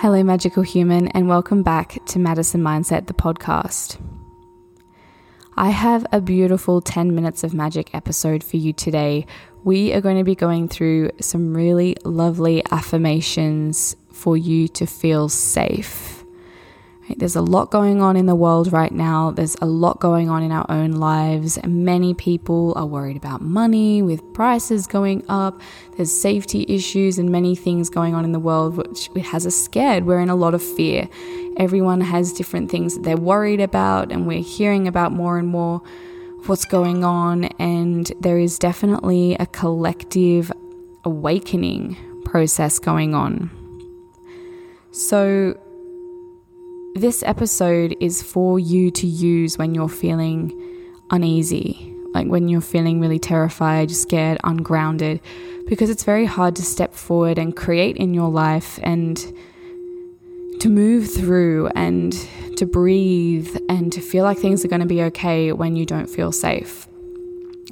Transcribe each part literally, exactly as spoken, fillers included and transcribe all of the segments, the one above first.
Hello magical human, and welcome back to Madison Mindset, the podcast. I have a beautiful ten minutes of magic episode for you today. We are going to be going through some really lovely affirmations for you to feel safe. There's a lot going on in the world right now. There's a lot going on in our own lives. Many people are worried about money with prices going up. There's safety issues and many things going on in the world which has us scared. We're in a lot of fear. Everyone has different things that they're worried about, and we're hearing about more and more what's going on. And there is definitely a collective awakening process going on. So this episode is for you to use when you're feeling uneasy, like when you're feeling really terrified, scared, ungrounded, because it's very hard to step forward and create in your life and to move through and to breathe and to feel like things are going to be okay when you don't feel safe.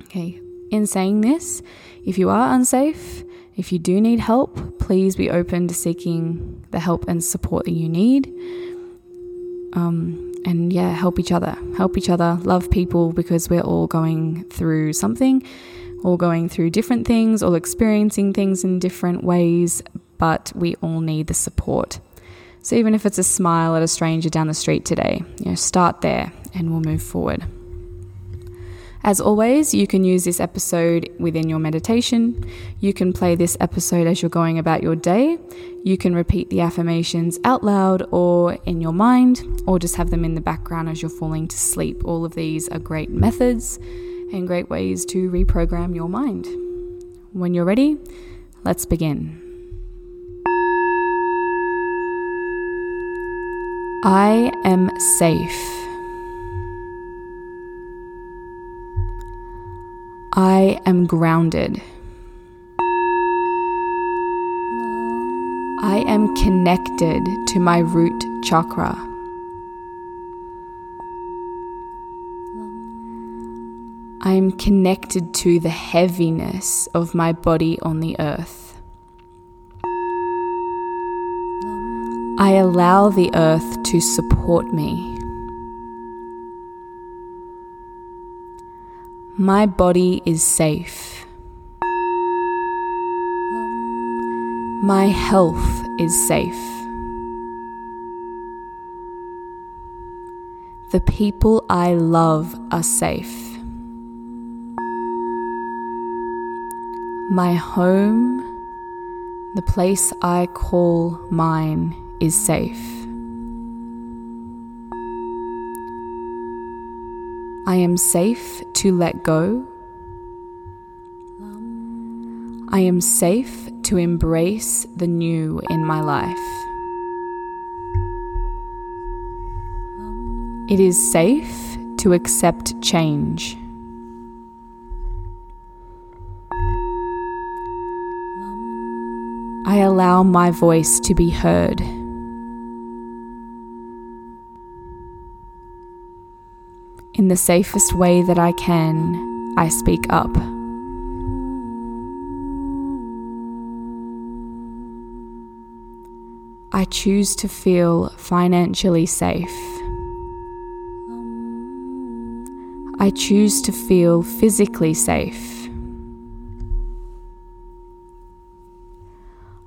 Okay, in saying this, if you are unsafe, if you do need help, please be open to seeking the help and support that you need. Um, and yeah, help each other, help each other, love people, because we're all going through something, all going through different things, all experiencing things in different ways, but we all need the support. So even if it's a smile at a stranger down the street today, you know, start there and we'll move forward. As always, you can use this episode within your meditation. You can play this episode as you're going about your day. You can repeat the affirmations out loud or in your mind, or just have them in the background as you're falling to sleep. All of these are great methods and great ways to reprogram your mind. When you're ready, let's begin. I am safe. I am grounded. I am connected to my root chakra. I am connected to the heaviness of my body on the earth. I allow the earth to support me. My body is safe. My health is safe. The people I love are safe. My home, the place I call mine, is safe. I am safe to let go. I am safe to embrace the new in my life. It is safe to accept change. I allow my voice to be heard. In the safest way that I can, I speak up. I choose to feel financially safe. I choose to feel physically safe.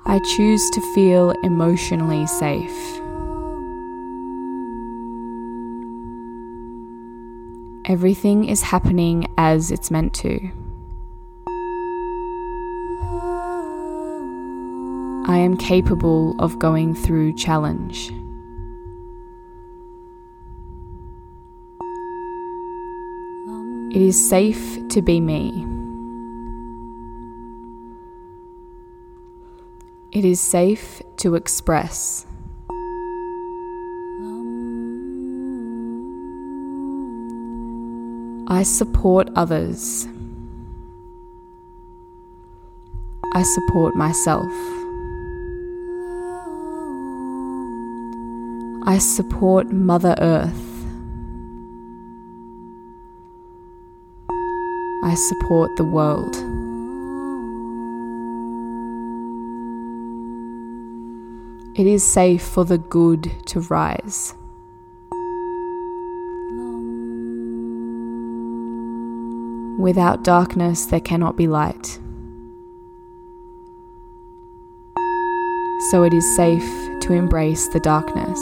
I choose to feel emotionally safe. Everything is happening as it's meant to. I am capable of going through challenge. It is safe to be me. It is safe to express. I support others. I support myself. I support Mother Earth. I support the world. It is safe for the good to rise. Without darkness, there cannot be light. So it is safe to embrace the darkness.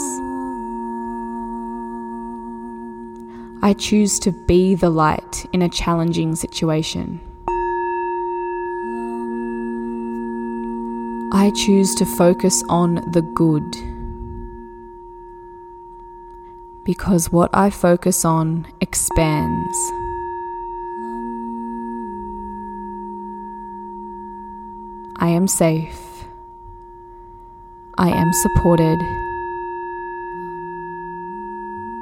I choose to be the light in a challenging situation. I choose to focus on the good. Because what I focus on expands. I am safe. I am supported.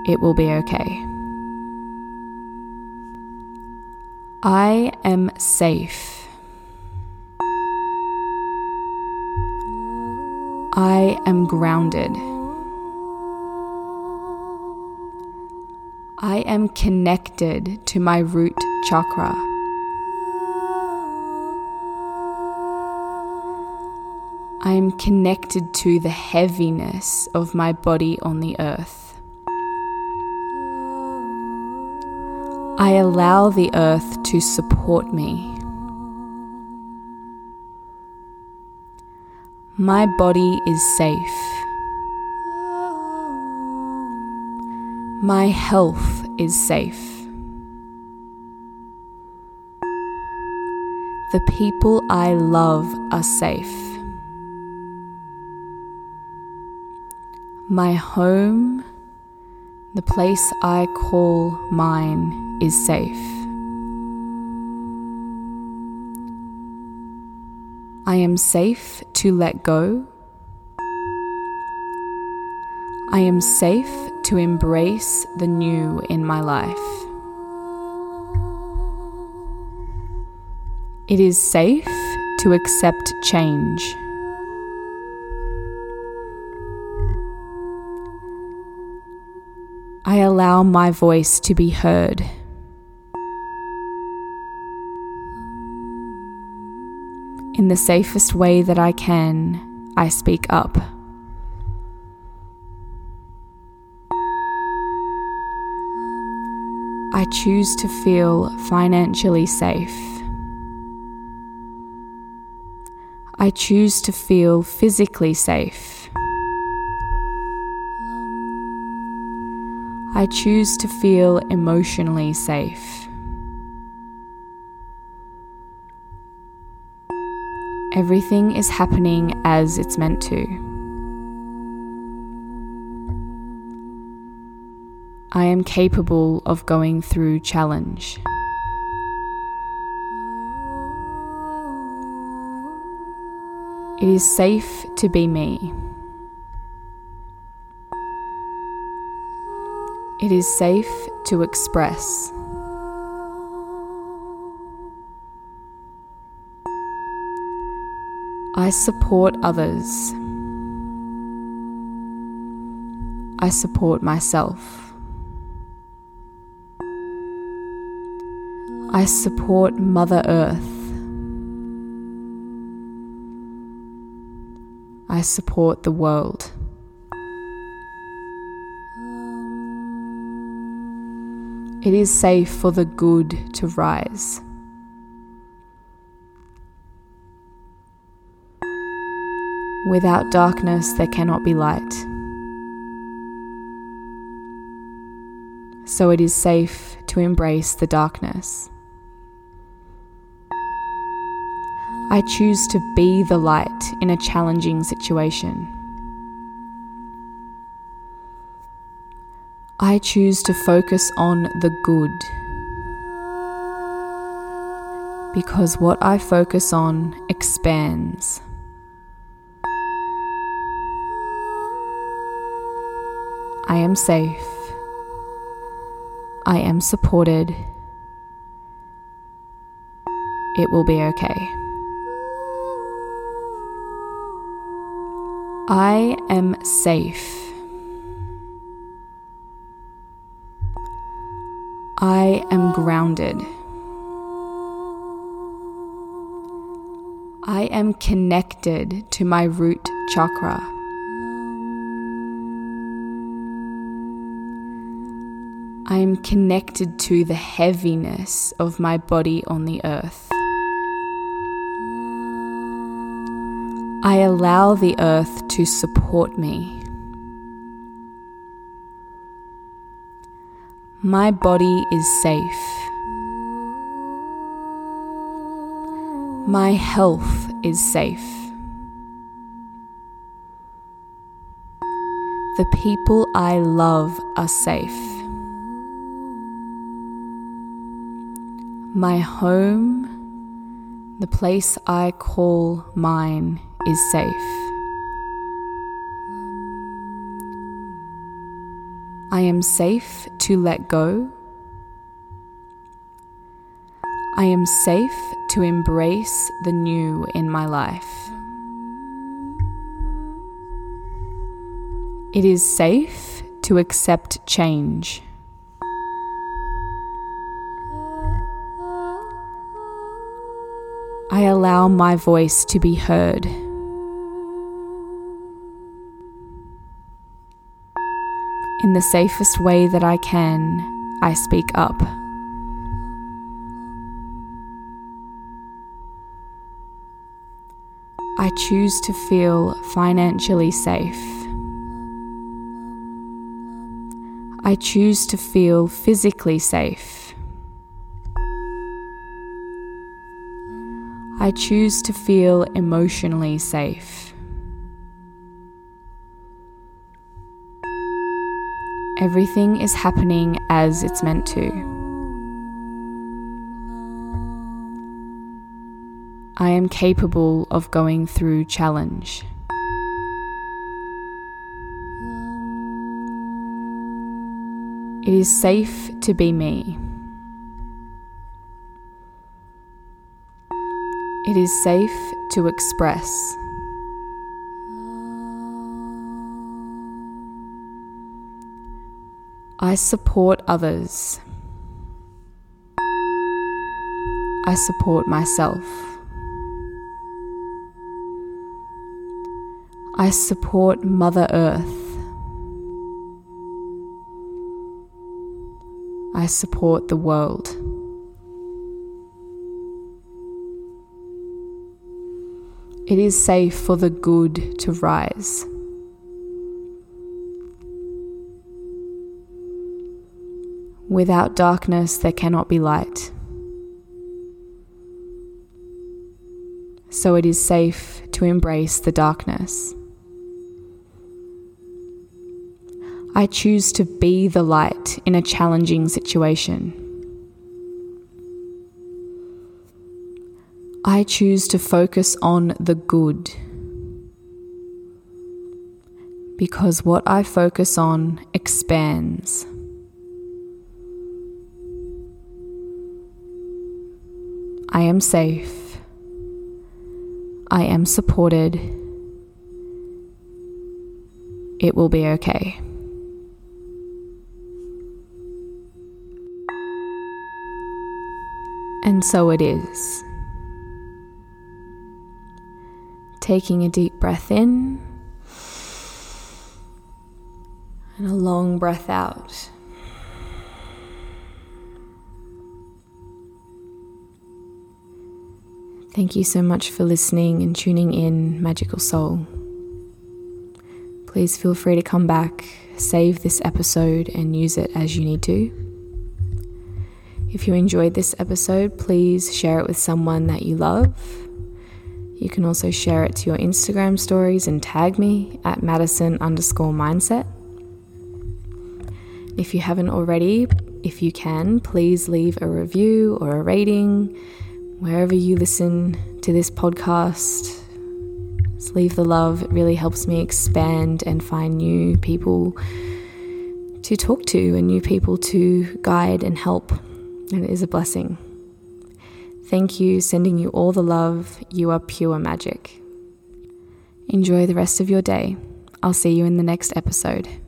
It will be okay. I am safe. I am grounded. I am connected to my root chakra. I am connected to the heaviness of my body on the earth. I allow the earth to support me. My body is safe. My health is safe. The people I love are safe. My home, the place I call mine, is safe. I am safe to let go. I am safe to embrace the new in my life. It is safe to accept change. I allow my voice to be heard. In the safest way that I can, I speak up. I choose to feel financially safe. I choose to feel physically safe. I choose to feel emotionally safe. Everything is happening as it's meant to. I am capable of going through challenge. It is safe to be me. It is safe to express. I support others. I support myself. I support Mother Earth. I support the world. It is safe for the good to rise. Without darkness, there cannot be light. So it is safe to embrace the darkness. I choose to be the light in a challenging situation. I choose to focus on the good. Because what I focus on expands. I am safe. I am supported. It will be okay. I am safe. I am grounded. I am connected to my root chakra. I am connected to the heaviness of my body on the earth. I allow the earth to support me. My body is safe. My health is safe. The people I love are safe. My home, the place I call mine, is safe. I am safe to let go. I am safe to embrace the new in my life. It is safe to accept change. I allow my voice to be heard. In the safest way that I can, I speak up. I choose to feel financially safe. I choose to feel physically safe. I choose to feel emotionally safe. Everything is happening as it's meant to. I am capable of going through challenge. It is safe to be me. It is safe to express. I support others. I support myself. I support Mother Earth. I support the world. It is safe for the good to rise. Without darkness, there cannot be light. So it is safe to embrace the darkness. I choose to be the light in a challenging situation. I choose to focus on the good, because what I focus on expands. I am safe. I am supported. It will be okay. And so it is. Taking a deep breath in and a long breath out. Thank you so much for listening and tuning in, Magical Soul. Please feel free to come back, save this episode and use it as you need to. If you enjoyed this episode, please share it with someone that you love. You can also share it to your Instagram stories and tag me at Madison underscore mindset. If you haven't already, if you can, please leave a review or a rating wherever you listen to this podcast. Just leave the love. It really helps me expand and find new people to talk to and new people to guide and help. And it is a blessing. Thank you, sending you all the love. You are pure magic. Enjoy the rest of your day. I'll see you in the next episode.